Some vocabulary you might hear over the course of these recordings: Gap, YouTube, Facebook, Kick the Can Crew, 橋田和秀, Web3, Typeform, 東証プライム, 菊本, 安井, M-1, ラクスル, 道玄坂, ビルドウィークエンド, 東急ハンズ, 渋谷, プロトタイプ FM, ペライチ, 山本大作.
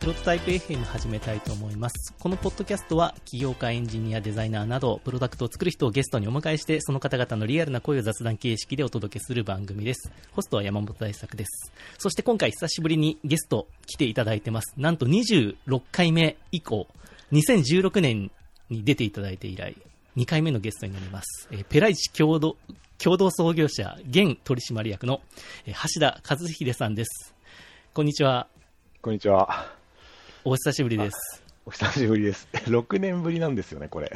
プロトタイプ FM 始めたいと思います。このポッドキャストは起業家、エンジニア、デザイナーなどプロダクトを作る人をゲストにお迎えして、その方々のリアルな声を雑談形式でお届けする番組です。ホストは山本大作です。そして今回久しぶりにゲスト来ていただいてます。なんと26回目以降、2016年に出ていただいて以来2回目のゲストになります。ペライチ共同創業者現取締役の橋田和秀さんです。こんにちは。こんにちは。お久しぶりです。お久しぶりです。6年ぶりなんですよね、これ。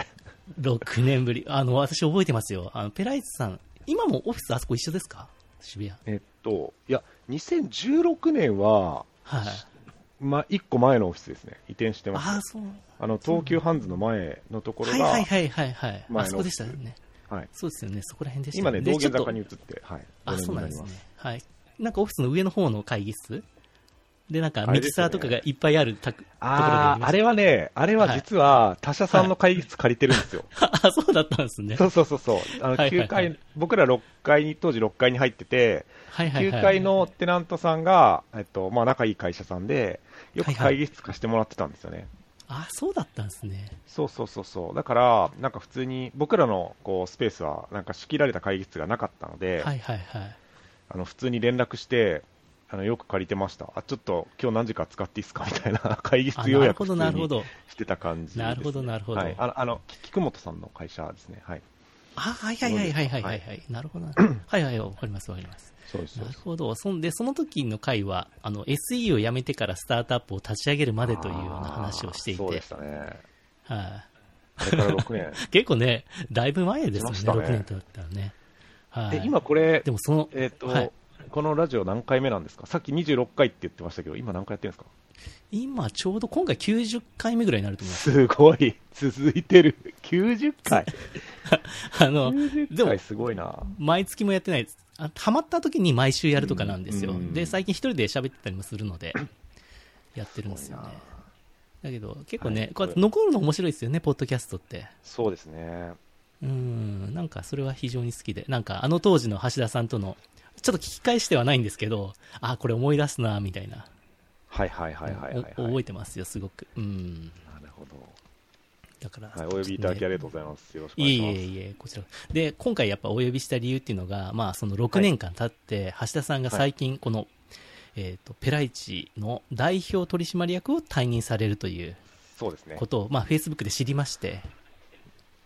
6年ぶり。私覚えてますよ。ペライチさん、今もオフィスあそこ一緒ですか、渋谷。いや、2016年は、はい、1個前のオフィスですね。移転してます。あ、そう。東急ハンズの前のところが、はいはいはいはい、あそこでしたね。はい、そうですよね。そこら辺でした、ね。今ね、道玄坂に移って、はい。あ、そうなんですね。はい。なんかオフィスの上の方の会議室で、なんかミキサーとかがいっぱいあるところで。あれは実は他社さんの会議室借りてるんですよ。はい、あ、そうだったんですね。そう。9階、はいはい、僕ら当時6階に入ってて、はいはいはい、9階のテナントさんがまあ仲いい会社さんでよく会議室貸してもらってたんですよね。はいはい、あ、そうだったんですね。そう。だからなんか普通に僕らのこうスペースはなんか仕切られた会議室がなかったので、はいはいはい、普通に連絡してよく借りてました。ちょっと今日何時か使っていいですかみたいな会議室予約してた感じです、ね。なるほど。はい、菊本さんの会社ですね。はい。はい。なるほど。はい、わかります。そうです。なるほど。その時の回は、SE を辞めてからスタートアップを立ち上げるまでというような話をしていて。そうでしたね。あれから6年。結構ね、だいぶ前ですよね、6年とだったらね。はい。今これ、でもはい、このラジオ何回目なんですか？さっき26回って言ってましたけど、今何回やってるんですか？今ちょうど今回90回目ぐらいになると思います。すごい続いてる。90回90回すごいな。でも毎月もやってないです。ハマった時に毎週やるとかなんですよ、うんうん、で最近一人で喋ってたりもするのでやってるんですよね。だけど結構ね、こうやって残るの面白いですよね、ポッドキャストって。そうですね。なんかそれは非常に好きで、なんか当時の橋田さんとのちょっと聞き返してはないんですけど、あ、これ思い出すなみたいな。はい、覚えてますよ、すごく。なるほど。だから、はい、お呼びいただきありがとうございます。よろしくお願いします。いえ、こちら。で、今回やっぱお呼びした理由っていうのが、まあ、その6年間経って、はい、橋田さんが最近、この、はい、ペライチの代表取締役を退任されるということを、そうですね、まあ、Facebook で知りまして、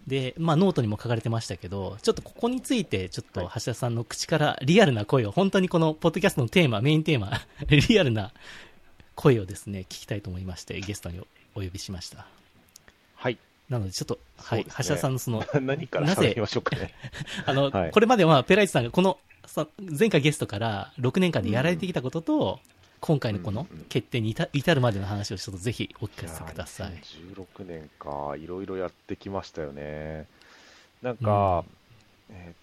で、まあ、ノートにも書かれてましたけど、ちょっとここについて、ちょっと橋田さんの口からリアルな声を、本当にこの、ポッドキャストのテーマ、メインテーマ、リアルな、声をですね、聞きたいと思いましてゲストにお呼びしました。はい。なのでちょっと、はい、ね、橋田さんのその何から喋りましょうかね。はい、これまではペライチさんがこの前回ゲストから6年間でやられてきたことと、今回のこの決定に至るまでの話をちょっとぜひお聞かせください。16年か、いろいろやってきましたよね。なんか、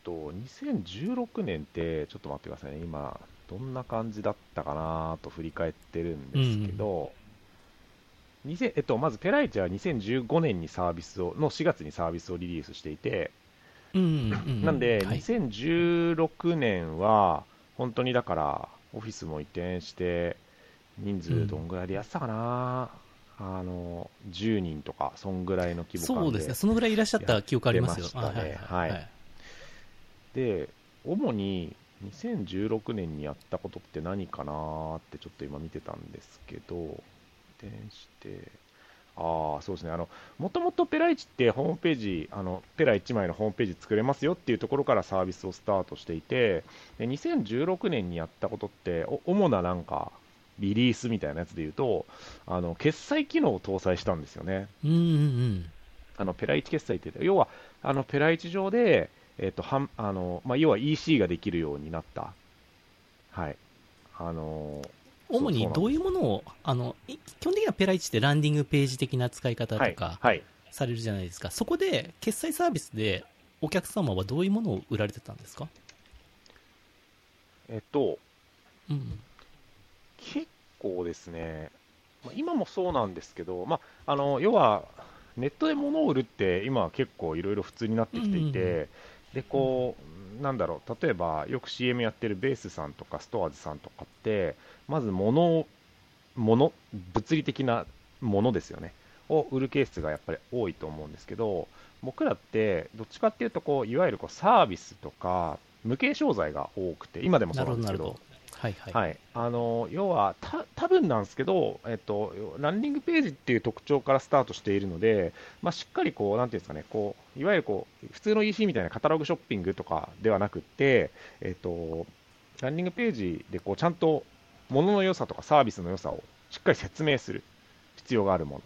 2016年ってちょっと待ってくださいね。今。どんな感じだったかなと振り返ってるんですけど、まずペライチは2015年にサービスをの4月にサービスをリリースしていて、なんで2016年は本当にだからオフィスも移転して人数どんぐらいでやってたかな、10人とかそんぐらいの規模感で。そうですね、そのぐらいいらっしゃった記憶ありますよ。で、主に2016年にやったことって何かなーってちょっと今見てたんですけど、転して、そうですね、もともとペライチってホームページ、ペラ1枚のホームページ作れますよっていうところからサービスをスタートしていて、で2016年にやったことって、主ななんか、リリースみたいなやつで言うと、決済機能を搭載したんですよね。ペライチ決済って、要は、ペライチ上で、要は EC ができるようになった。はい。主にどういうものを、基本的にはペライチってランディングページ的な使い方とかされるじゃないですか。はいはい、そこで決済サービスでお客様はどういうものを売られてたんですか？結構ですね、今もそうなんですけど、要はネットで物を売るって今は結構いろいろ普通になってきていて、でこうなんだろう、例えばよく CM やってるベースさんとかストアーズさんとかってまず物もの、物理的なものですよね、を売るケースがやっぱり多いと思うんですけど、僕らってどっちかっていうとこういわゆるこうサービスとか無形商材が多くて、今でもそうなんですけど、はいはいはい、要は多分なんですけど、ランディングページっていう特徴からスタートしているので、まあ、しっかりこうなんていうんですかね、こういわゆるこう普通の EC みたいなカタログショッピングとかではなくって、ランディングページでこうちゃんと物の良さとかサービスの良さをしっかり説明する必要があるものっ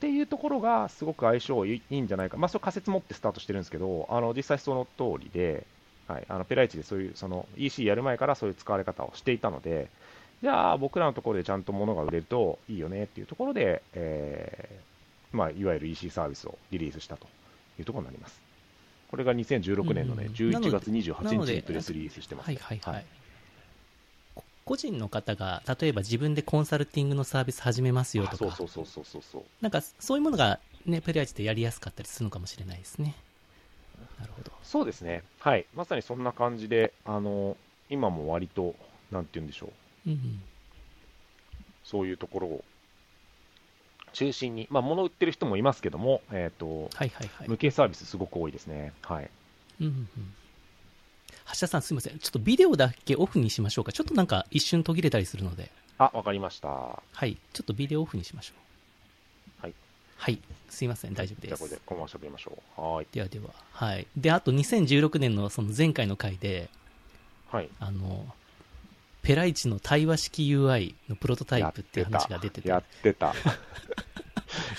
ていうところがすごく相性いいんじゃないか、まあ、それ仮説持ってスタートしてるんですけど、実際その通りで、はい、ペライチでそういうその EC やる前からそういう使われ方をしていたので、じゃあ僕らのところでちゃんと物が売れるといいよねっていうところで、まあ、いわゆる EC サービスをリリースしたというところになります。これが2016年の、ね、11月28日にプレスリリースしてます、ね、はいはいはい、個人の方が例えば自分でコンサルティングのサービス始めますよとか、なんかそういうものが、ね、プレアチでやりやすかったりするのかもしれないですね。なるほど、そうですね、はい、まさにそんな感じで、今も割となんて言うんでしょう、うんうん、そういうところを中心に、まあ、物売ってる人もいますけども、はいはいはい、無形サービスすごく多いですね、はい、うんうんうん。橋田さんすみません、ちょっとビデオだけオフにしましょうか。ちょっとなんか一瞬途切れたりするので。あ、わかりました。はい、ちょっとビデオオフにしましょう。はいはい、すいません、大丈夫です。じゃあこれでコマーシャルやりましょう。はい、ではでは、はい、であと2016年のその前回の回で、はい、ペライチの対話式 UI のプロトタイプっていう話が出てて、やってた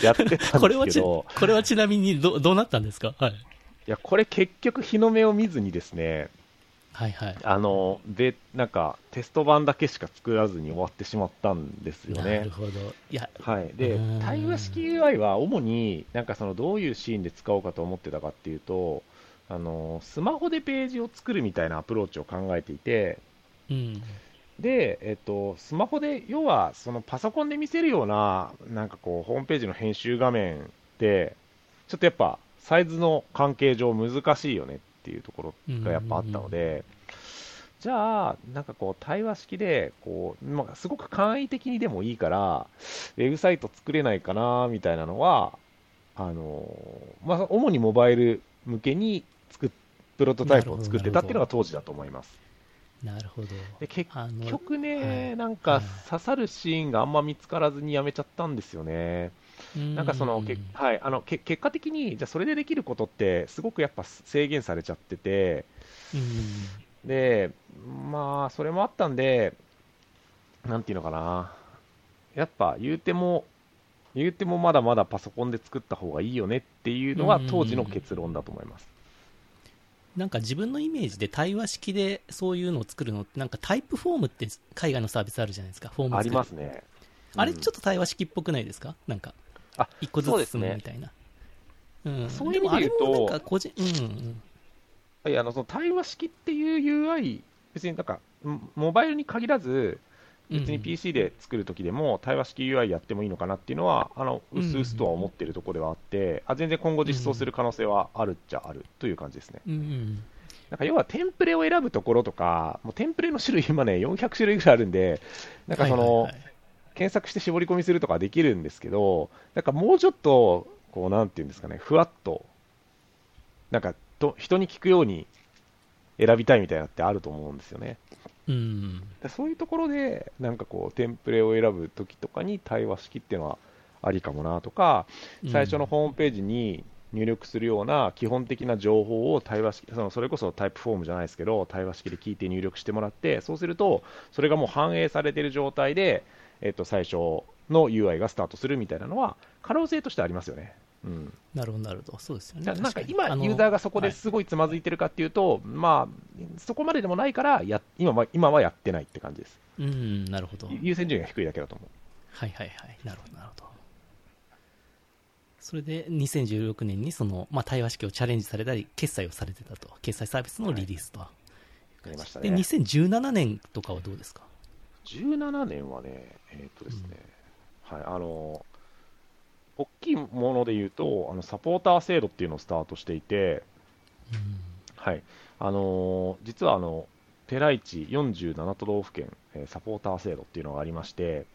やってたんですけどこれはちなみに どうなったんですか。はい、いやこれ結局日の目を見ずにですね、はいはい、でなんかテスト版だけしか作らずに終わってしまったんですよね。なるほど。いや、はい、で対話式 UI は主になんかそのどういうシーンで使おうかと思ってたかっていうと、スマホでページを作るみたいなアプローチを考えていて、うん、で、スマホで要はそのパソコンで見せるような、 なんかこうホームページの編集画面ってちょっとやっぱサイズの関係上難しいよねっていうところがやっぱあったので、うんうんうん、じゃあなんかこう対話式でこう、まあ、すごく簡易的にでもいいからウェブサイト作れないかなみたいなのはまあ、主にモバイル向けにプロトタイプを作ってたっていうのが当時だと思います。なるほど。で結局ね、なんか刺さるシーンがあんま見つからずにやめちゃったんですよね。なんかそのはい、結果的にじゃあそれでできることってすごくやっぱ制限されちゃってて、うん、でまあそれもあったんで、なんていうのかな、やっぱ言うてもまだまだパソコンで作った方がいいよねっていうのが当時の結論だと思います。なんか自分のイメージで対話式でそういうのを作るのって、なんかタイプフォームって海外のサービスあるじゃないですか。フォームありますね。あれちょっと対話式っぽくないですか。なんか一個ずつ進むみたいな。そういう意味で言うと、なんか個人、うん、その対話式っていう UI、 別になんかモバイルに限らず別に PC で作るときでも対話式 UI やってもいいのかなっていうのは、うすうすとは思ってるところではあって、うんうん、全然今後実装する可能性はあるっちゃあるという感じですね。うんうん、なんか要はテンプレを選ぶところとか、もうテンプレの種類今ね400種類ぐらいあるんで、なんかその、はいはいはい、検索して絞り込みするとかできるんですけど、なんかもうちょっとこうなんていうんですかね、ふわっとなんか人に聞くように選びたいみたいなってあると思うんですよね。うん。そういうところでなんかこうテンプレを選ぶときとかに対話式っていうのはありかもなとか、最初のホームページに入力するような基本的な情報を対話式、それこそタイプフォームじゃないですけど、対話式で聞いて入力してもらって、そうするとそれがもう反映されている状態で、最初の UI がスタートするみたいなのは可能性としてありますよね。うん、なるほどなるほど、そうですよね。なんか今ユーザーがそこですごいつまずいてるかっていうと、はい、まあそこまででもないから、今はやってないって感じです。うん、なるほど。優先順位が低いだけだと思う。はいはいはい、なるほどなるほど。それで2016年にその、まあ、対話式をチャレンジされたり決済をされてたと、決済サービスのリリースと、はい、かりましたね。で2017年とかはどうですか。17年はね、ですね、うん、はい、大きいものでいうと、サポーター制度っていうのをスタートしていて、うん、はい、実はペライチ47都道府県サポーター制度っていうのがありまして、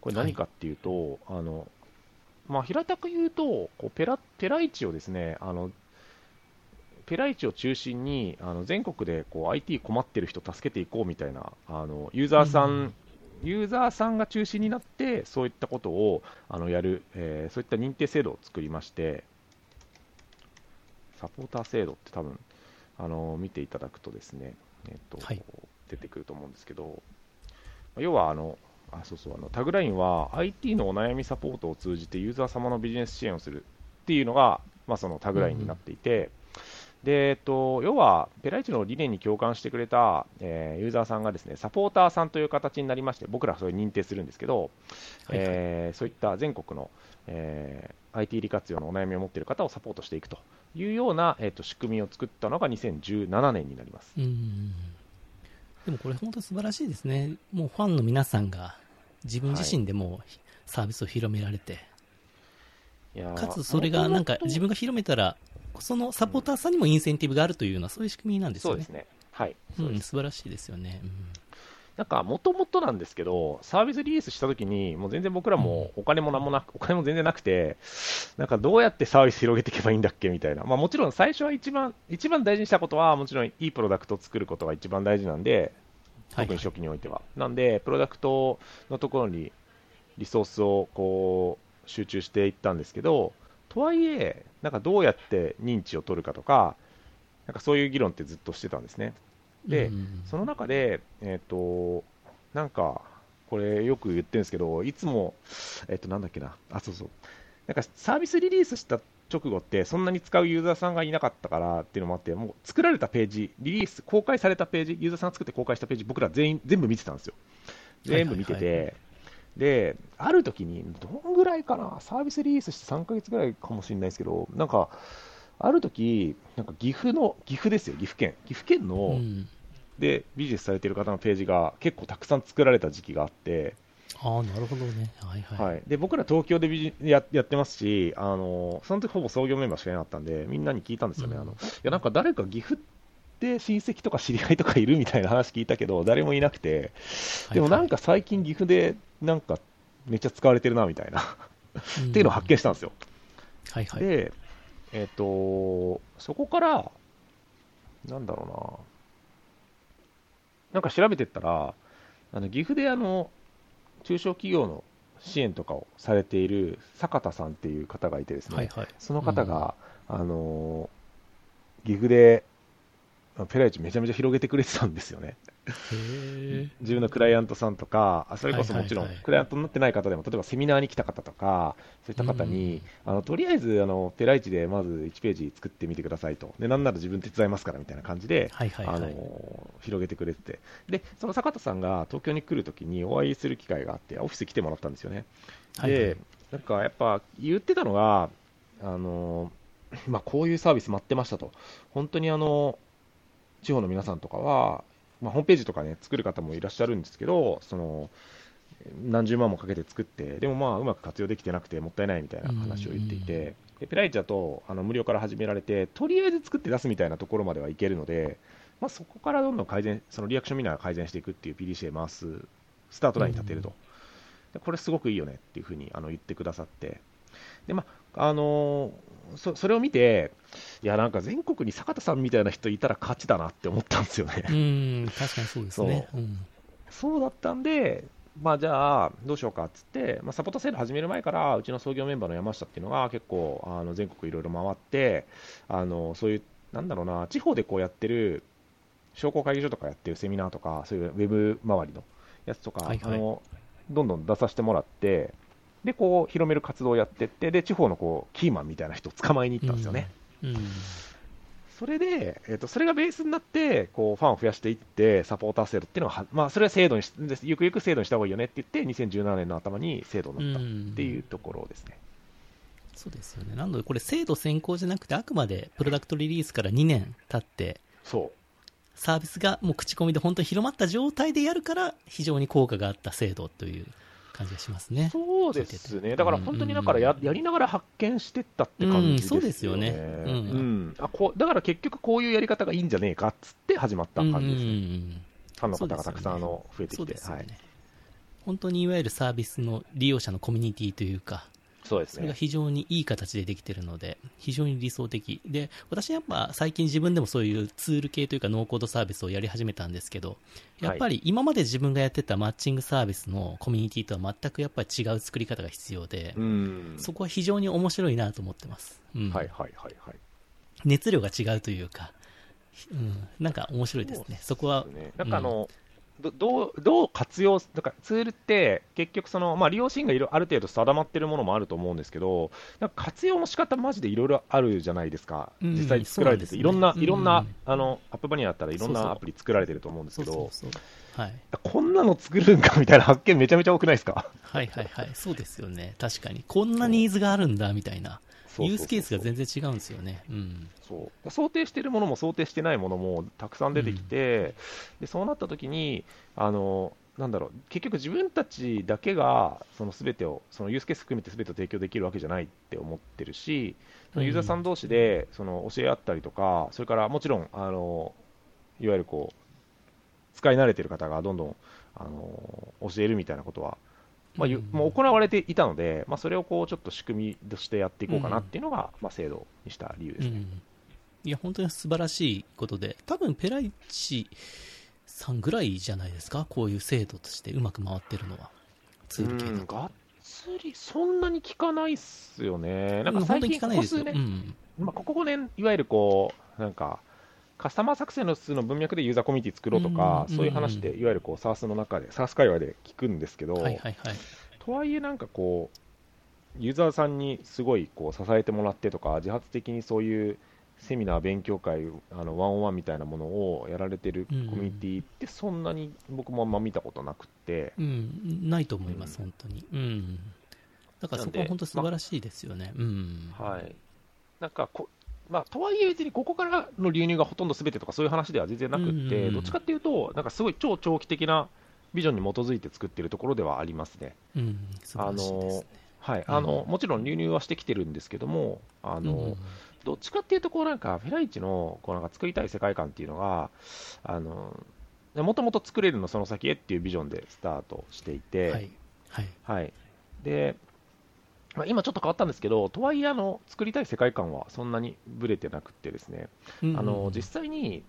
これ何かっていうと、はい、平たく言うとこうペライチをですね、ペライチを中心に全国でこう IT 困ってる人助けていこうみたいなユーザーさんが中心になってそういったことをやる、そういった認定制度を作りまして、サポーター制度って多分見ていただくとですね、はい、出てくると思うんですけど、要はタグラインは IT のお悩みサポートを通じてユーザー様のビジネス支援をするっていうのが、そのタグラインになっていて、で、要はペライチの理念に共感してくれた、ユーザーさんがですね、サポーターさんという形になりまして、僕らはそれ認定するんですけど、はいはい、そういった全国の、IT 利活用のお悩みを持っている方をサポートしていくというような、仕組みを作ったのが2017年になります。うん、でもこれ本当に素晴らしいですね。もうファンの皆さんが自分自身でもうサービスを広められて、はい、いやかつそれがなんか自分が広めたらそのサポーターさんにもインセンティブがあるというような、そういう仕組みなんですよね。そうですね、はい、そうです。うん、素晴らしいですよね。うん、なんかもともとなんですけど、サービスリリースしたときにもう全然僕らもお金もなんもなく、お金も全然なくて、なんかどうやってサービス広げていけばいいんだっけみたいな、もちろん最初は一番大事にしたことは、もちろんいいプロダクトを作ることが一番大事なんで、特に初期においては、はいはい、なんでプロダクトのところにリソースをこう集中していったんですけど、とはいえなんかどうやって認知を取るかとか、なんかそういう議論ってずっとしてたんですね。で、その中で、なんかこれよく言ってるんですけど、いつも、なんだっけな、あ、そうそう、なんかサービスリリースした直後ってそんなに使うユーザーさんがいなかったからっていうのもあって、もう作られたページ、リリース公開されたページ、ユーザーさんが作って公開したページ、僕ら全部見てたんですよ。全部見てて、はいはいはい、である時にどんぐらいかな、サービスリリースして3ヶ月ぐらいかもしれないですけど、なんかある時、なんか岐阜ですよ、岐阜県の、うん、でビジネスされている方のページが結構たくさん作られた時期があって、ああ、なるほどね、はいはいはい、で僕ら東京でやってますし、その時ほぼ創業メンバーしかいなかったんで、みんなに聞いたんですよね、うん、いやなんか誰か岐阜って親戚とか知り合いとかいるみたいな話聞いたけど、誰もいなくて、でもなんか最近岐阜でなんかめっちゃ使われてるなみたいなっていうのを発見したんですよ、うん、はいはい、でそこからなんだろうな、なんか調べてったら、岐阜で中小企業の支援とかをされている坂田さんっていう方がいてですね、はいはい、その方が、うん、岐阜でペライチめちゃめちゃ広げてくれてたんですよね。へ自分のクライアントさんとか、それこそもちろんクライアントになってない方でも、例えばセミナーに来た方とか、そういった方に、うん、とりあえずペライチでまず1ページ作ってみてくださいと、でなんなら自分手伝いますからみたいな感じで、はいはいはい、広げてくれてて、でその坂田さんが東京に来るときにお会いする機会があって、オフィス来てもらったんですよね。で、はいはい、なんかやっぱ言ってたのが、こういうサービス待ってましたと、本当に地方の皆さんとかは、ホームページとかね、作る方もいらっしゃるんですけど、何十万もかけて作って、でもうまく活用できてなくてもったいないみたいな話を言っていて、でペライチだと無料から始められて、とりあえず作って出すみたいなところまではいけるので、そこからどんどん改善、そのリアクション見ながら改善していくっていう PDCA 回すスタートラインに立てると、でこれすごくいいよねっていうふうに言ってくださって。でそれを見て、いやなんか全国に坂田さんみたいな人いたら勝ちだなって思ったんですよね。確かにそうですね。そうだったんで、じゃあどうしようかっつって、サポーター制度始める前からうちの創業メンバーの山下っていうのが結構全国いろいろ回って、そういうなんだろうな、地方でこうやってる商工会議所とかやってるセミナーとか、そういうウェブ周りのやつとか、はいはい、どんどん出させてもらって、でこう広める活動をやっていって、で地方のこうキーマンみたいな人を捕まえに行ったんですよね、それで、それがベースになってこうファンを増やしていって、サポーター制度っていうのは、それは制度にゆくゆく制度にした方がいいよねって言って、2017年の頭に制度になったっていうところですね。そうですよね。なのでこれ制度先行じゃなくて、あくまでプロダクトリリースから2年経ってサービスがもう口コミで本当に広まった状態でやるから、非常に効果があった制度という感じがしますね。そうですね。だから本当にやりながら発見してったって感じですよね。そうですよね。だから結局こういうやり方がいいんじゃねえかっつって始まった感じですね。ァンの方がたくさん増えてきて、はい、本当にいわゆるサービスの利用者のコミュニティというか、そうですね、それが非常にいい形でできているので非常に理想的で、私やっぱ最近自分でもそういうツール系というかノーコードサービスをやり始めたんですけど、やっぱり今まで自分がやってたマッチングサービスのコミュニティとは全くやっぱり違う作り方が必要で、うん、そこは非常に面白いなと思ってます、うん、はいはいはいはい、熱量が違うというか、うん、なんか面白いですね、そこはなんかどう活用するか、ツールって結局その、まあ、利用シーンがある程度定まっているものもあると思うんですけど、なんか活用の仕方マジでいろいろあるじゃないですか、うん、実際に作られてて、ね、いろんな、うん、アップバニアだったらいろんなアプリ作られてると思うんですけど、そう、はい、こんなの作るんかみたいな発見めちゃめちゃ多くないですか？はいはいはい、そうですよね、確かにこんなニーズがあるんだみたいな、ユースケースが全然違うんですよね、うん、そう想定しているものも想定してないものもたくさん出てきて、うん、でそうなった時になんだろう、結局自分たちだけがその全てをそのユースケース含めて全てを提供できるわけじゃないって思ってるし、ユーザーさん同士でその教え合ったりとか、それからもちろんいわゆるこう使い慣れてる方がどんどん教えるみたいなことはまあ、もう行われていたので、まあ、それをこうちょっと仕組みとしてやっていこうかなっていうのが、まあ、制度にした理由ですね、うん、いや本当に素晴らしいことで、多分ペライチさんぐらいじゃないですか、こういう制度としてうまく回ってるのは。ツール系とかがっつりそんなに効かないっすよね。なんか最近ここ数年、まあ、ここ5年いわゆるこうなんかカスタマー作成の文脈でユーザーコミュニティ作ろうとか、そういう話でいわゆるこうサースの中でサース界隈で聞くんですけど、はいはいはい、とはいえなんかこうユーザーさんにすごいこう支えてもらってとか、自発的にそういうセミナー勉強会ワンオンワンみたいなものをやられてるコミュニティってそんなに僕もあんま見たことなくて、うん、ないと思います、うん、本当に、うん、だからそこは本当に素晴らしいですよね、ま、うん、はい、なんかまあ、とはいえ別にここからの流入がほとんど全てとかそういう話では全然なくって、うんうんうん、どっちかっていうとなんかすごい超長期的なビジョンに基づいて作っているところではありますね。もちろん流入はしてきてるんですけども、うんうん、どっちかっていうとこうなんかフェライチのこうなんか作りたい世界観っていうのがもともと作れるのその先へっていうビジョンでスタートしていて、はいはいはい、でまあ、今ちょっと変わったんですけど、とはいえ作りたい世界観はそんなにブレてなくてですね、うんうん、実際に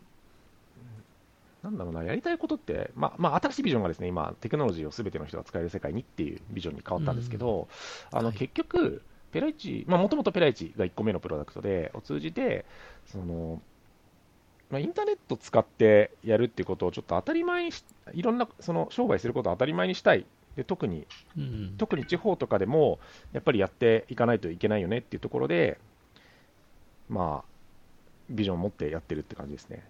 なんだろうな、やりたいことって、まあ、新しいビジョンがですね、今テクノロジーを全ての人が使える世界にっていうビジョンに変わったんですけど、うん、はい、結局ペライチ、まあ、元々ペライチが1個目のプロダクトでを通じてその、まあ、インターネット使ってやるっていうことをちょっと当たり前にいろんなその商売することを当たり前にしたいで、特に地方とかでもやっぱりやっていかないといけないよねっていうところで、まあ、ビジョンを持ってやってるって感じですね、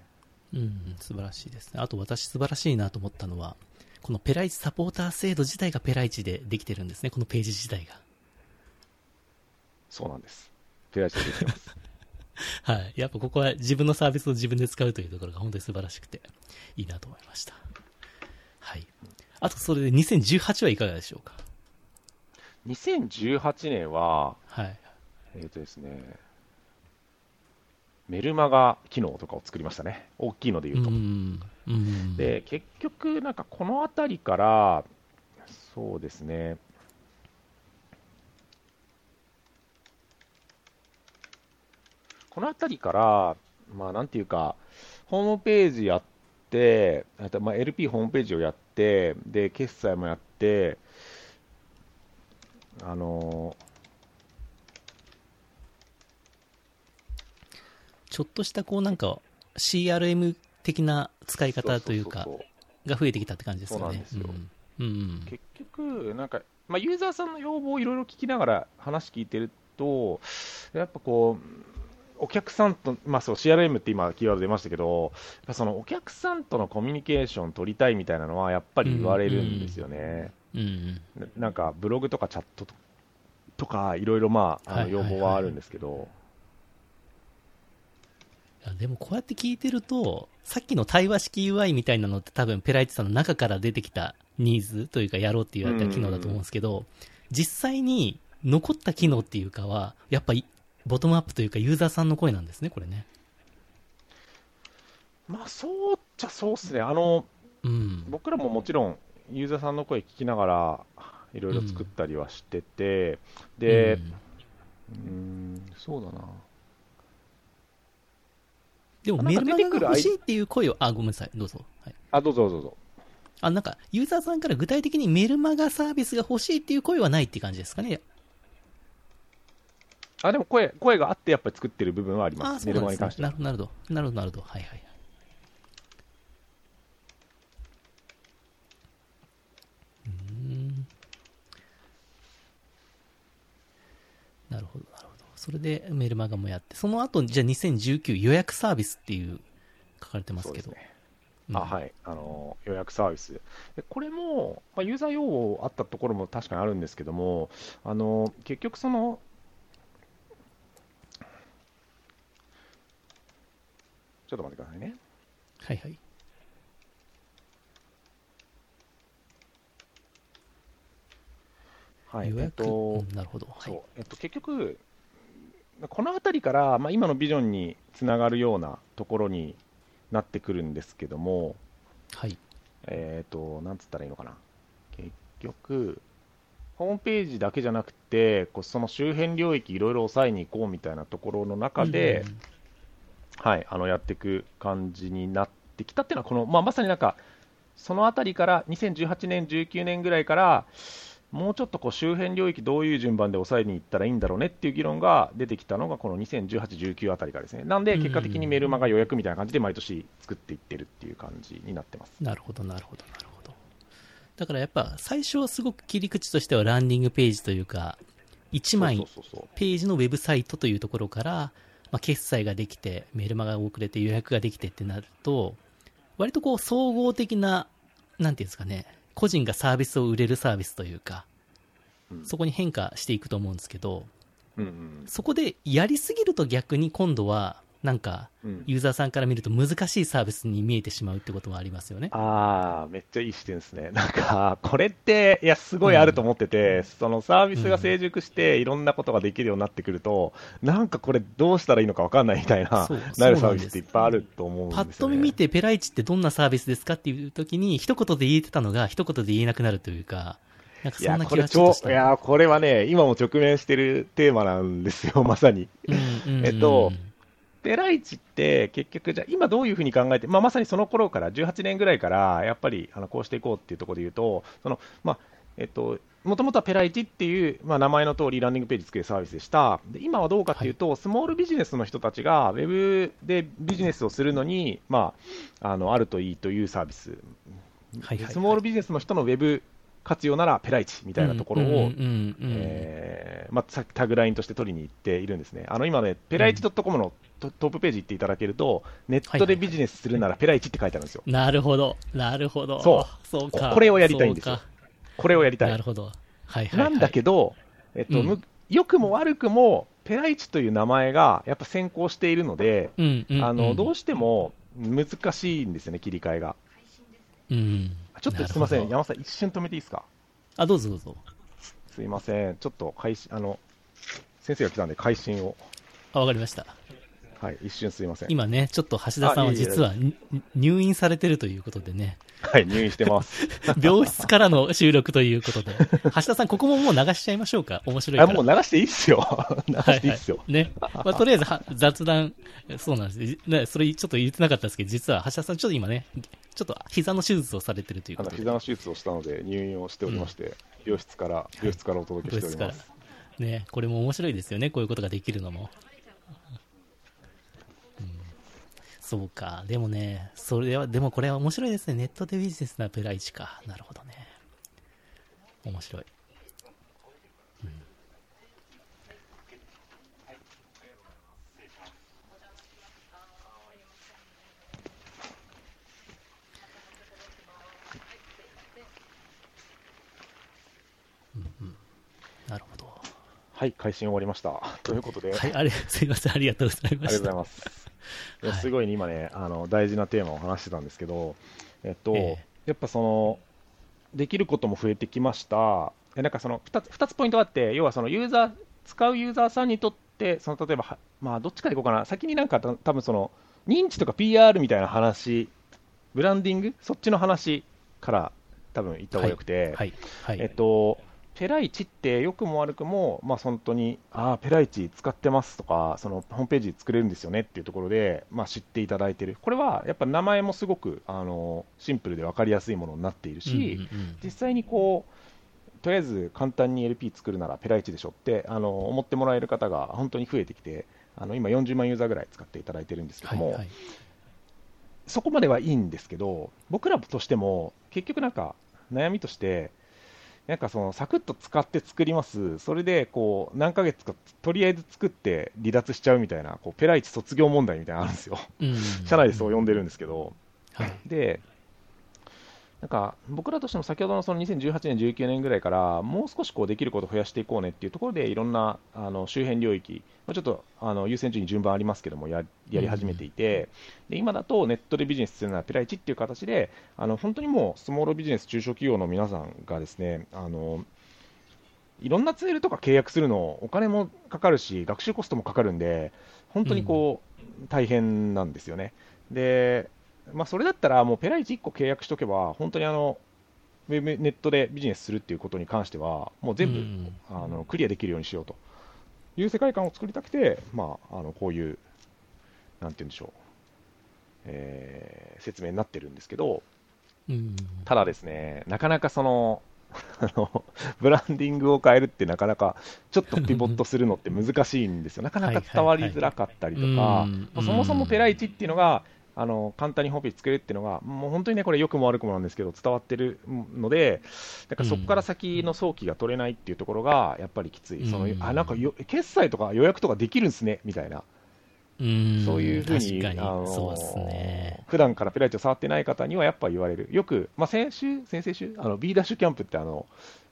うん、素晴らしいですね。あと私素晴らしいなと思ったのはこのペライチサポーター制度自体がペライチでできてるんですね、このページ自体が。そうなんです、ペライチでできてます、はい、やっぱここは自分のサービスを自分で使うというところが本当に素晴らしくていいなと思いました。はい、あとそれで2018はいかがでしょうか。2018年は、はい、ですね、メルマガ機能とかを作りましたね、大きいので言うと。うんで結局なんかこのあたりから、そうですね、このあたりからまあなんていうかホームページやって、あとまあ LP ホームページをやって、で決済もやって、ちょっとしたこうなんか CRM 的な使い方というかが増えてきたって感じですよね。結局なんか、まあ、ユーザーさんの要望をいろいろ聞きながら話聞いてると、やっぱこうお客さんと、まあ、そう CRM って今キーワード出ましたけど、そのお客さんとのコミュニケーション取りたいみたいなのはやっぱり言われるんですよね、うんうん、なんかブログとかチャットとかいろいろまあ要望はあるんですけど、はいはいはい、いやでもこうやって聞いてるとさっきの対話式 UI みたいなのって多分ペライチさんの中から出てきたニーズというかやろうって言われた機能だと思うんですけど、うんうん、実際に残った機能っていうかはやっぱりボトムアップというかユーザーさんの声なんですね、これね。まあそうっちゃそうですね。うん、僕らももちろんユーザーさんの声聞きながらいろいろ作ったりはしてて、うん、で、うん、そうだな。でもメルマガが欲しいっていう声を、あ、ごめんなさい、どうぞ。はい、あ、どうぞどうぞ。あ、なんかユーザーさんから具体的にメルマガサービスが欲しいっていう声はないって感じですかね。あ、でも声があってやっぱり作ってる部分はあります。あ、そうなんですね。メルマガに関しては。なるほど、なるほど、なるほど、はいはい。なるほど、なるほど。それでメルマガもやって、その後じゃあ2019予約サービスっていう書かれてますけど。あ、うん、はい、予約サービスで、これも、まあ、ユーザー用語あったところも確かにあるんですけども、結局そのちょっと待ってくださいね。はいはい。はい、予約、なるほど。そう、結局この辺りから、まあ、今のビジョンにつながるようなところになってくるんですけども、はい。なんつったらいいのかな。結局ホームページだけじゃなくて、こうその周辺領域いろいろ抑えに行こうみたいなところの中で、うんうん、はい、やっていく感じになってきたっていうのは、この、まあ、まさになんかその辺りから2018年19年ぐらいからもうちょっとこう周辺領域どういう順番で抑えに行ったらいいんだろうねっていう議論が出てきたのがこの2018、19あたりからですね。なんで結果的にメルマガ予約みたいな感じで毎年作っていってるっていう感じになってます。なるほど、なるほど、なるほど。だからやっぱ最初はすごく切り口としてはランディングページというか1枚ページのウェブサイトというところから、まあ、決済ができてメルマガが遅れて予約ができてってなると割とこう総合的な、なんていうんですかね、個人がサービスを売れるサービスというか、うん、そこに変化していくと思うんですけど、うんうん、そこでやりすぎると逆に今度はなんかユーザーさんから見ると難しいサービスに見えてしまうってこともありますよね。ああ、めっちゃいい視点ですね。なんかこれっていやすごいあると思ってて、うん、そのサービスが成熟していろんなことができるようになってくると、うん、なんかこれどうしたらいいのか分かんないみたいななるサービスっていっぱいあると思うんですよね。パッと見てペライチってどんなサービスですかっていう時に一言で言えてたのが一言で言えなくなるというか。いや、これはね今も直面してるテーマなんですよ、まさに。うんうん、ペライチって結局じゃあ今どういうふうに考えて、まあ、まさにその頃から18年ぐらいからやっぱりこうしていこうっていうところで言うと、そのまあもともとはペライチっていう、まあ、名前の通りランディングページ作るサービスでした。で今はどうかっていうと、はい、スモールビジネスの人たちがウェブでビジネスをするのに、まあ、あるといいというサービス、はいはいはい、スモールビジネスの人のウェブ活用ならペライチみたいなところをタグラインとして取りに行っているんですね。今ねペライチ .com のトップページ行っていただけると、ネットでビジネスするならペライチって書いてあるんですよ。はいはいはい、なるほど、なるほど。そうか、これをやりたいんですよ。これをやりたい。なるほど、はいはいはい、なんだけど、うん、良くも悪くもペライチという名前がやっぱ先行しているので、うんうんうん、どうしても難しいんですよね、切り替えが。うん、ちょっとすいません、山本さん一瞬止めていいですか。あ、どうぞどうぞ。すいません、ちょっと先生が来たんで会心を。あ、わかりました。はい、一瞬すいません。今ねちょっと橋田さんは実は入院されてるということでね。はい、入院してます病室からの収録ということで橋田さんここももう流しちゃいましょうか、面白いから。もう流していいっすよ流していいっすよ、はいはいねまあ、とりあえず雑談。そうなんですね、それちょっと言ってなかったですけど、実は橋田さんちょっと今ねちょっと膝の手術をされてるということで、膝の手術をしたので入院をしておりまして、うん、病室からお届けしております。ね、これも面白いですよね、こういうことができるのも。そうか、でもね、それはでもこれは面白いですね。ネットでビジネスなペライチか、なるほどね、面白い、うん、うんうん、なるほど。はい、会心終わりましたということで、はい、すいません、ありがとうございました。ありがとうございます。すごい、ね、今ね大事なテーマを話してたんですけど、やっぱそのできることも増えてきました。なんかその2つポイントがあって、要はその使うユーザーさんにとってその例えば、まあ、どっちからいこうかな、先になんか多分その認知とか PR みたいな話ブランディング、そっちの話から多分言った方がよくて、はいはいはい、ペライチって良くも悪くも、まあ、本当にペライチ使ってますとか、そのホームページ作れるんですよねっていうところで、まあ、知っていただいている。これはやっぱ名前もすごくシンプルで分かりやすいものになっているし、うんうんうん、実際にこうとりあえず簡単に LP 作るならペライチでしょって思ってもらえる方が本当に増えてきて、今40万ユーザーぐらい使っていただいてるんですけども、はいはい、そこまではいいんですけど、僕らとしても結局なんか悩みとしてなんかそのサクッと使って作ります、それでこう何ヶ月かとりあえず作って離脱しちゃうみたいな、こうペライチ卒業問題みたいなのあるんですよ、うんうんうんうん、社内でそう呼んでるんですけど、はい、でなんか僕らとしても先ほど の、 その2018年19年ぐらいからもう少しこうできることを増やしていこうねっていうところで、いろんな周辺領域ちょっと優先順位順番ありますけども やり始めていて、で今だとネットでビジネスするならペライチっていう形で本当にもうスモールビジネス中小企業の皆さんがですね、いろんなツールとか契約するのお金もかかるし学習コストもかかるんで本当にこう大変なんですよね。でまあ、それだったらもうペライチ1個契約しておけば本当にウェブネットでビジネスするっていうことに関してはもう全部、うん、クリアできるようにしようという世界観を作りたくて、まあ、こういうなんて言うんでしょう、説明になってるんですけど、うん、ただですねなかなかそのブランディングを変えるってなかなかちょっとピボットするのって難しいんですよなかなか伝わりづらかったりとか、はいはいはい、そもそもペライチっていうのが簡単にホームページ作れるっていうのがもう本当にねこれ良くも悪くもなんですけど伝わってるので、だからそこから先の早期が取れないっていうところがやっぱりきつい、うん、なんか決済とか予約とかできるんですねみたいな、うん、そういうふうにそうですね、普段からペライチを触ってない方にはやっぱ言われるよく、まあ、先々週Bダッシュキャンプってよ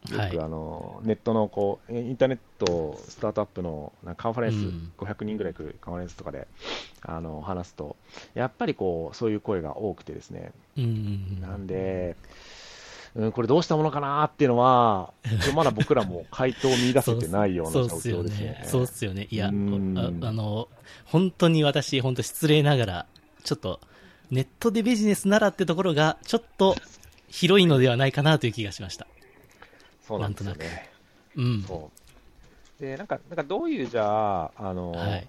くネットのこうインターネットスタートアップのカンファレンス、うん、500人ぐらい来るカンファレンスとかで話すとやっぱりこうそういう声が多くてですね、うん、なんで、うん、これどうしたものかなっていうのはまだ僕らも回答を見出せてないような状況ですね。そうですよね。いや、本当に私本当失礼ながらちょっとネットでビジネスならってところがちょっと広いのではないかなという気がしました。そうなんですよね。うん。そう。で、なんかどういうじゃあはい、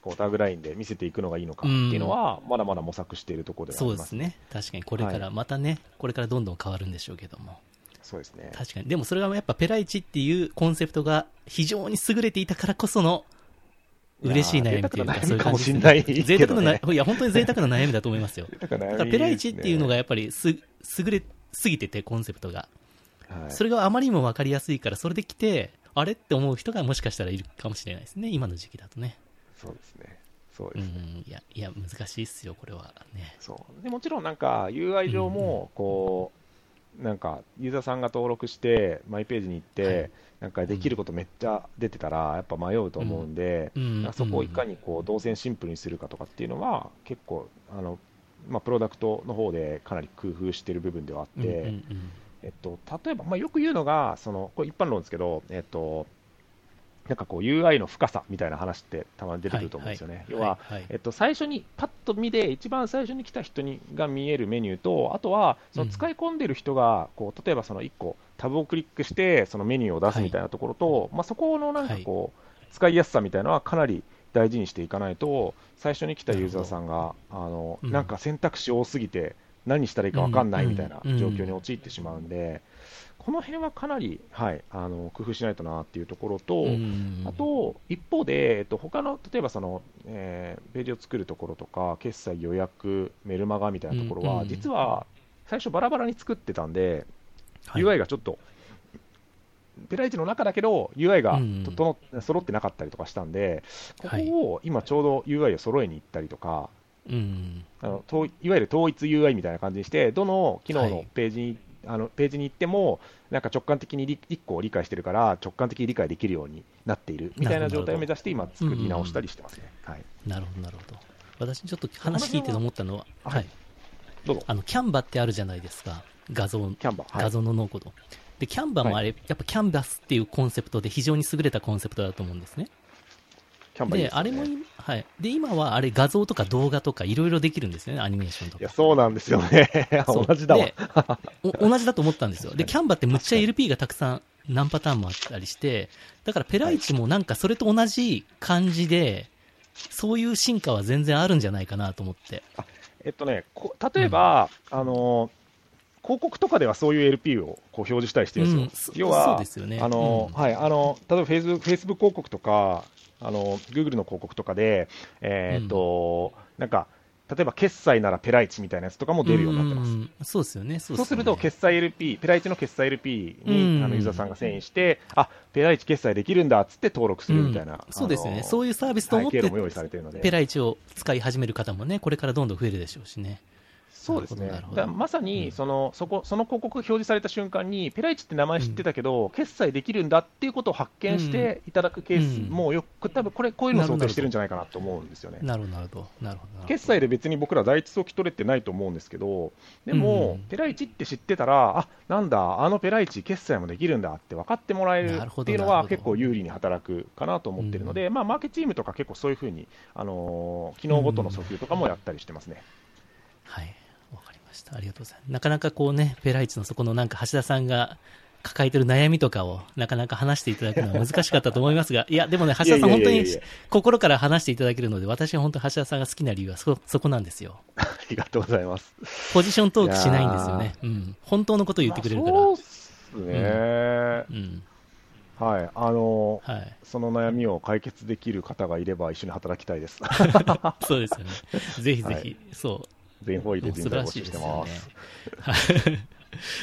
こうタグラインで見せていくのがいいのかっていうのはまだまだ模索しているところではあります。そうですね。確かにこれからまたね、はい、これからどんどん変わるんでしょうけども。そうですね。確かにでもそれはやっぱペライチっていうコンセプトが非常に優れていたからこその嬉しい悩みというかそういう感じですね。贅沢な、いや本当に贅沢な悩みだと思いますよ。だからペライチっていうのがやっぱり優れ過ぎててコンセプトが、はい、それがあまりにも分かりやすいからそれで来てあれって思う人がもしかしたらいるかもしれないですね今の時期だとね。そうですね。そうですね。うん、いや難しいっすよこれはね。そうでもちろんなんか UI 上もこう、うん、なんかユーザーさんが登録してマイページに行って、はい、なんかできることめっちゃ出てたらやっぱ迷うと思うんで、うん、そこをいかにこう動線シンプルにするかとかっていうのは結構まあ、プロダクトの方でかなり工夫している部分ではあって、うんうんうん例えば、まあ、よく言うのがこれ一般論ですけど、なんかこう UI の深さみたいな話ってたまに出てくると思うんですよね、はいはい、要は、はいはい最初にパッと見で一番最初に来た人が見えるメニューとあとはその使い込んでる人がこう例えばその1個タブをクリックしてそのメニューを出すみたいなところと、はいまあ、そこのなんかこう、はい、使いやすさみたいなのはかなり大事にしていかないと最初に来たユーザーさんがなんか選択肢多すぎて何したらいいか分かんないみたいな状況に陥ってしまうんでこの辺はかなり、はい、工夫しないとなっていうところとあと一方で他の例えばその、ページを作るところとか決済予約メルマガみたいなところは実は最初バラバラに作ってたんで UI がちょっとペライチの中だけど UI が揃ってなかったりとかしたんで、うん、ここを今ちょうど UI を揃えに行ったりとか、うん、いわゆる統一 UI みたいな感じにしてどの機能のページに、はい、ページに行ってもなんか直感的に1個を理解してるから直感的に理解できるようになっているみたいな状態を目指して今作り直したりしてますね、うんはい、なるほど私ちょっと話聞いて思ったのは、はい、どうぞキャンバってあるじゃないですか画像のノーコードでキャンバもあれ、はい、やっぱキャンバスっていうコンセプトで非常に優れたコンセプトだと思うんですね。キャンバーいいですね。であれも、はい、で今はあれ画像とか動画とかいろいろできるんですよね、アニメーションとか。いやそうなんですよね同じだわ同じだと思ったんですよ。でキャンバーってむっちゃ LP がたくさん何パターンもあったりして、だからペライチもなんかそれと同じ感じで、はい、そういう進化は全然あるんじゃないかなと思って。あ、例えば、うん、広告とかではそういう LP をこう表示したりしてるんですよ。要は、例えば Facebook 広告とかGoogle の広告とかで、なんか例えば決済ならペライチみたいなやつとかも出るようになってます。うん、そうですよね。そうすると決済 LP、ペライチの決済 LP にユーザーさんが遷移して、あ、ペライチ決済できるんだっつって登録するみたいな、そうですよね。そういうサービスと思ってペライチを使い始める方もね、これからどんどん増えるでしょうしね。そうですね。だからまさにその広告が表示された瞬間にペライチって名前知ってたけど、決済できるんだっていうことを発見していただくケースもよく、多分こういうのを想定してるんじゃないかなと思うんですよね。なるほどなるほど。決済で別に僕ら第一早期取れてないと思うんですけど、でもペライチって知ってたら、あ、なんだあのペライチ決済もできるんだって分かってもらえるっていうのは結構有利に働くかなと思ってるので、まあマーケチームとか結構そういうふうに機能ごとの訴求とかもやったりしてますね。はい、わかりました。ありがとうございます。なかなかこうね、ペライチのそこのなんか橋田さんが抱えてる悩みとかをなかなか話していただくのは難しかったと思いますが、いやでもね、橋田さん本当に心から話していただけるので、私は本当に橋田さんが好きな理由はそこなんですよ。ありがとうございます。ポジショントークしないんですよね。うん、本当のことを言ってくれるから。まあ、そうっすね。うん。はい、はい、その悩みを解決できる方がいれば一緒に働きたいです。そうですよね。ぜひぜひ、はい、そう。全方位で全体を募集してます。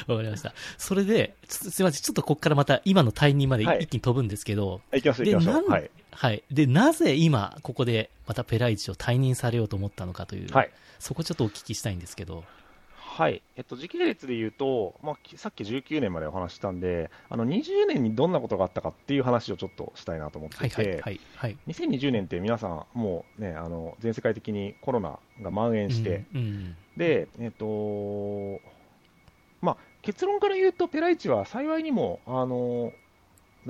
わかりました。それで、すみません、ちょっとここからまた今の退任まで一気に飛ぶんですけど、はい、行きましょう、行きましょう。はい。はい。で、なぜ今、ここでまたペライチを退任されようと思ったのかという、はい、そこちょっとお聞きしたいんですけど。はい。時系列で言うと、まあ、さっき19年までお話したんで、20年にどんなことがあったかっていう話をちょっとしたいなと思っていて、はいはいはいはい、2020年って皆さんもうね、全世界的にコロナが蔓延して、うんうん、で、まあ、結論から言うとペライチは幸いにもな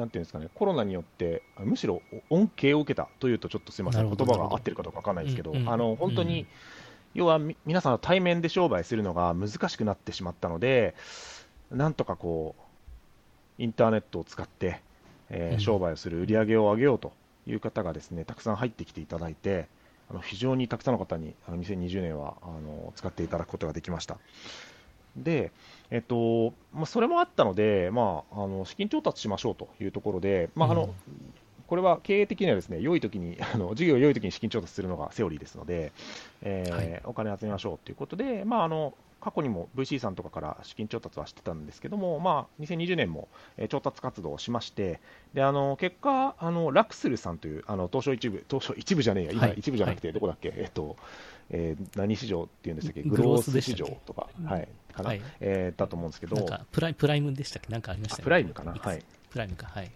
んていうんですかね、コロナによってむしろ恩恵を受けたというとちょっとすみません、言葉が合ってるかどうかわからないですけど、うんうん、本当に、うん、要は皆さん対面で商売するのが難しくなってしまったので、なんとかこうインターネットを使って、商売をする、売り上げを上げようという方がですね、たくさん入ってきていただいて、非常にたくさんの方に2020年は使っていただくことができました。で、まあ、それもあったので、まあ、資金調達しましょうというところで、まあこれは経営的にはですね、良い時に事業を良い時に資金調達するのがセオリーですので、はい、お金集めましょうということで、まあ、過去にも VC さんとかから資金調達はしてたんですけども、まあ、2020年も調達活動をしまして、で結果ラクスルさんという東証一部じゃねえや、今一部じゃなくてどこだっけ、何市場っていうんでしたっけ、グロース市場とか、はい、かな、はい、だと思うんですけど、なんかプライムでしたっけ、なんかありましたね。プライムかな、はい、プライムか、はい、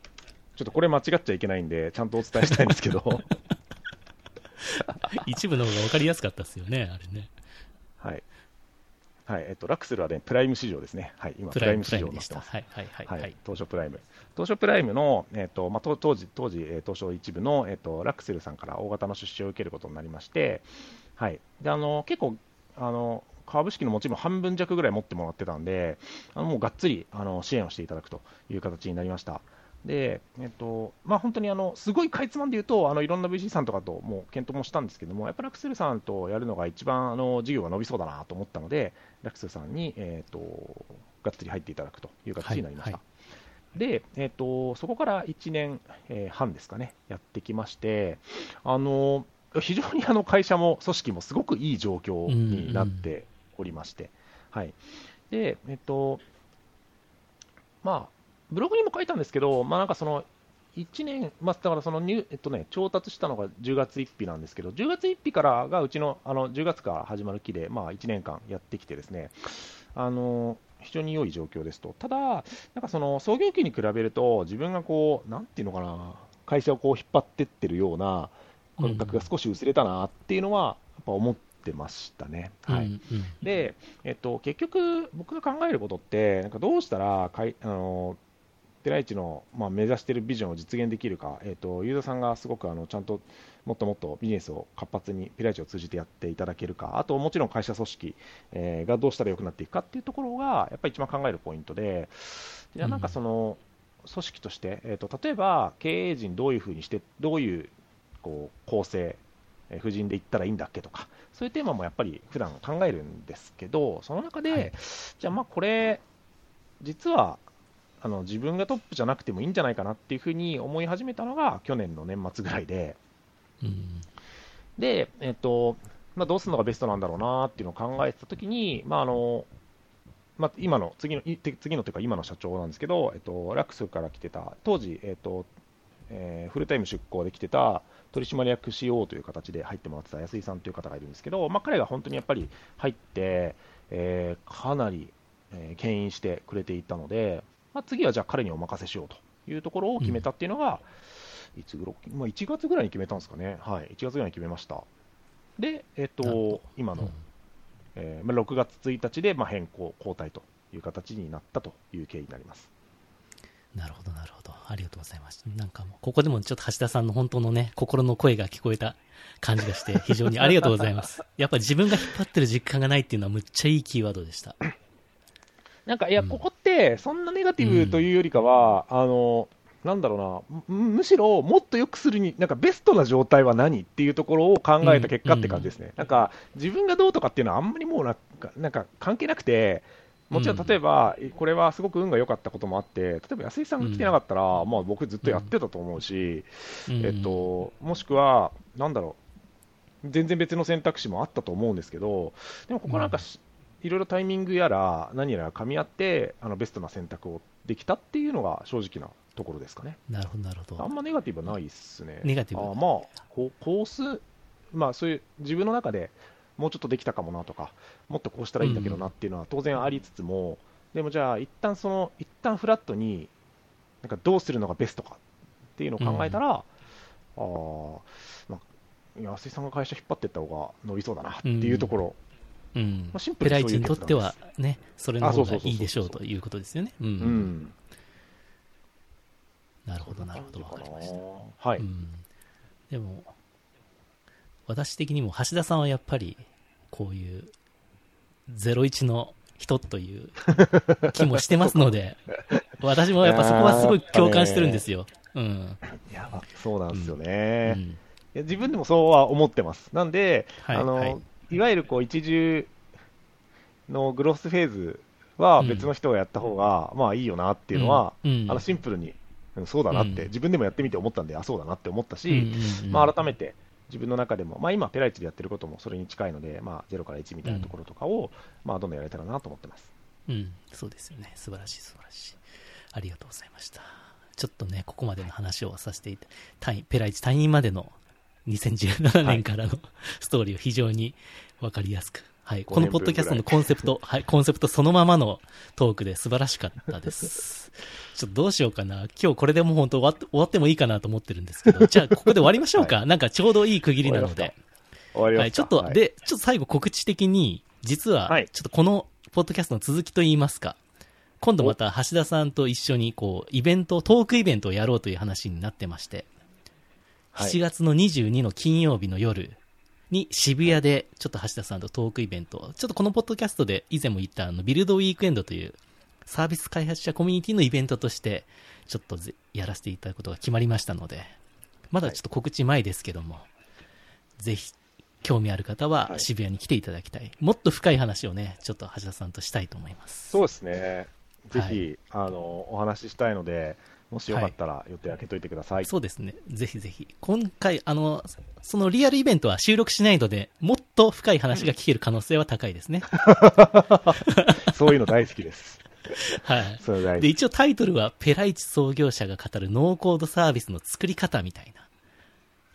ちょっとこれ間違っちゃいけないんでちゃんとお伝えしたいんですけど一部の方が分かりやすかったですよね、あれね。はい、はい、ラクスルは、ね、プライム市場ですね、はい、今プライム市場になってます。東証プライム、東証プライムの、まあ、当時東証一部の、ラクスルさんから大型の出資を受けることになりまして、はい、で結構株式の持ち分半分弱ぐらい持ってもらってたんで、もうがっつり支援をしていただくという形になりました。でまあ、本当にすごいかいつまんで言うと、いろんな VC さんとかとも検討もしたんですけども、やっぱりラクセルさんとやるのが一番事業が伸びそうだなと思ったので、ラクセルさんに、がっつり入っていただくという形になりました。はいはい、で、そこから1年半ですかね、やってきまして、非常に会社も組織もすごくいい状況になっておりまして、はい、でまあブログにも書いたんですけど、まあ、なんかその1年、まあ、だからその調達したのが10月1日なんですけど、10月1日からがうちの、10月から始まる期で、まあ、1年間やってきてですね、非常に良い状況ですと。ただ、なんかその創業期に比べると、自分がこう、なんていうのかな、会社をこう引っ張ってってるような感覚が少し薄れたなっていうのは、やっぱ思ってってましたね。はい、で、結局僕が考えることって、なんかどうしたら寺市の、目指しているビジョンを実現できるか、ユーザーさんがすごくちゃんともっともっとビジネスを活発に寺市を通じてやっていただけるか、あともちろん会社組織がどうしたら良くなっていくかっていうところがやっぱり一番考えるポイントで、じゃあなんかその組織として、例えば経営陣どういうふうにしてどういう構成婦人で行ったらいいんだっけとか、そういうテーマもやっぱり普段考えるんですけど、その中で、はい、じゃあこれ実は自分がトップじゃなくてもいいんじゃないかなっていうふうに思い始めたのが去年の年末ぐらいで、で、どうするのがベストなんだろうなっていうのを考えてたときに、今の次のというか今の社長なんですけど、ラックスから来てた当時、フルタイム出向で来てた取締役 CO という形で入ってもらってた安井さんという方がいるんですけど、彼が本当にやっぱり入って、かなり、牽引してくれていたので、次はじゃあ彼にお任せしようというところを決めたっていうのが、いつ頃、1月ぐらいに決めたんですかね、はい、1月ぐらいに決めました。で、今の、6月1日で交代という形になったという経緯になります。なるほど、なるほど。ありがとうございました。なんかもう、ここでもちょっと橋田さんの本当のね、心の声が聞こえた感じがして、非常にありがとうございます。やっぱ自分が引っ張ってる実感がないっていうのは、むっちゃいいキーワードでした。なんか、ここって、そんなネガティブというよりかは、なんだろうな、むしろもっと良くするに、なんかベストな状態は何っていうところを考えた結果って感じですね。なんか、自分がどうとかっていうのは、あんまりもうなんか関係なくて、もちろん例えば、これはすごく運が良かったこともあって、例えば安井さんが来てなかったら、僕ずっとやってたと思うし、もしくは、なんだろう、全然別の選択肢もあったと思うんですけど、でもここなんか、いろいろタイミングやら何やらかみ合って、ベストな選択をできたっていうのが正直なところですかね。なるほど、なるほど。あんまネガティブはないですね。ネガティブ。コース、そういう自分の中で、もうちょっとできたかもなとか、もっとこうしたらいいんだけどなっていうのは当然ありつつも、でもじゃあ一旦フラットになんかどうするのがベストかっていうのを考えたら、安井さんが会社引っ張っていった方が伸びそうだなっていうところ、シンプルにそういう決断です。ペライチにとってはね、それの方がいいでしょうということですよね。なるほど、なるほど、分かりました。はい。でも私的にも橋田さんはやっぱりこういう01の人という気もしてますので私もやっぱそこはすごい共感してるんですよ。そうなんですよね、自分でもそうは思ってます。なんで、いわゆる一重のグロスフェーズは別の人がやった方がいいよなっていうのは、シンプルにそうだなって、自分でもやってみて思ったんで、そうだなって思ったし、改めて自分の中でも、今ペライチでやってることもそれに近いので、0から1みたいなところとかを、どんどんやれたらなと思ってます。そうですよね。素晴らしい、素晴らしい。ありがとうございました。ちょっとね、ここまでの話をさせていた、ペライチ退院までの2017年からの、ストーリーを非常に分かりやすく、このポッドキャストのコンセプト、コンセプトそのままのトークで素晴らしかったです。ちょっとどうしようかな。今日これでもう本当終わってもいいかなと思ってるんですけど、じゃあここで終わりましょうか。なんかちょうどいい区切りなので。ちょっと、で、ちょっと最後告知的に、実は、ちょっとこのポッドキャストの続きといいますか、今度また橋田さんと一緒にイベント、トークイベントをやろうという話になってまして、7月の22の金曜日の夜、に渋谷でちょっと橋田さんとトークイベントを、ちょっとこのポッドキャストで以前も言ったビルドウィークエンドというサービス開発者コミュニティのイベントとしてちょっとやらせていただくことが決まりましたので、まだちょっと告知前ですけども、ぜひ興味ある方は渋谷に来ていただきたい、もっと深い話をね、ちょっと橋田さんとしたいと思います。そうですね、ぜひ、お話ししたいので、もしよかったら予定開けといてください。そうですね。ぜひぜひ。今回、そのリアルイベントは収録しないので、もっと深い話が聞ける可能性は高いですね。そういうの大好きです。で、一応タイトルは、ペライチ創業者が語るノーコードサービスの作り方みたいな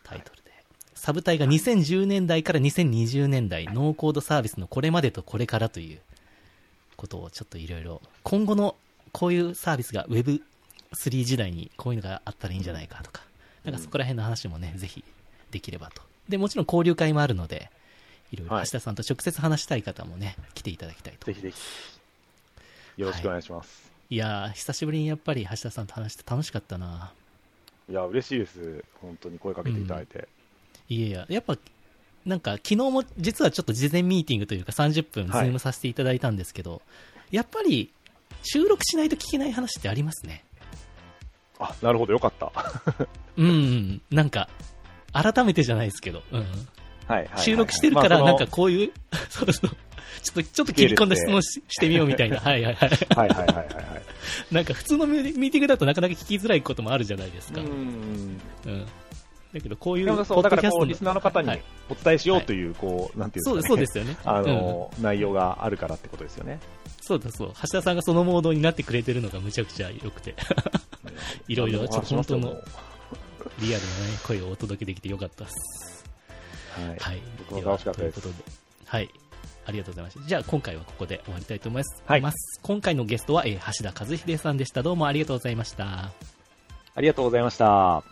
タイトルで。サブタイが2010年代から2020年代、ノーコードサービスのこれまでとこれからということをちょっといろいろ、今後のこういうサービスがWeb3 時代にこういうのがあったらいいんじゃないかとか、なんかそこら辺の話もね、ぜひできればと。で、もちろん交流会もあるので、いろいろ橋田さんと直接話したい方もね、来ていただきたいと思います。ぜひぜひ。よろしくお願いします。いや久しぶりにやっぱり橋田さんと話して楽しかったな。いや嬉しいです、本当に声かけていただいて、うん、いややっぱなんか昨日も実はちょっと事前ミーティングというか30分ズームさせていただいたんですけど、はい、やっぱり収録しないと聞けない話ってありますね。あ、なるほど、よかったうん、うん、なんか改めてじゃないですけど、うん、はい、収録してるから、なんかこういう、そうそう、ちょっと切り込んだ質問 してみようみたいな、はいはいはい、はいはいはいはい、なんか普通のミーティングだとなかなか聞きづらいこともあるじゃないですか。うん、だけどこういうポッドキャストの、だからこうリスナーの方にお伝えしようという、こうなんていうんですかね、そうですよね、内容があるからってことですよね。そうだそう、橋田さんがそのモードになってくれてるのがむちゃくちゃ良くて、いろいろちょっと本当のリアルな、ね、声をお届けできてよかったです。はい、はい、僕も楽しかったです。ということで、はい、ありがとうございました。じゃあ今回はここで終わりたいと思います。はい、今回のゲストは、橋田和秀さんでした。どうもありがとうございました。ありがとうございました。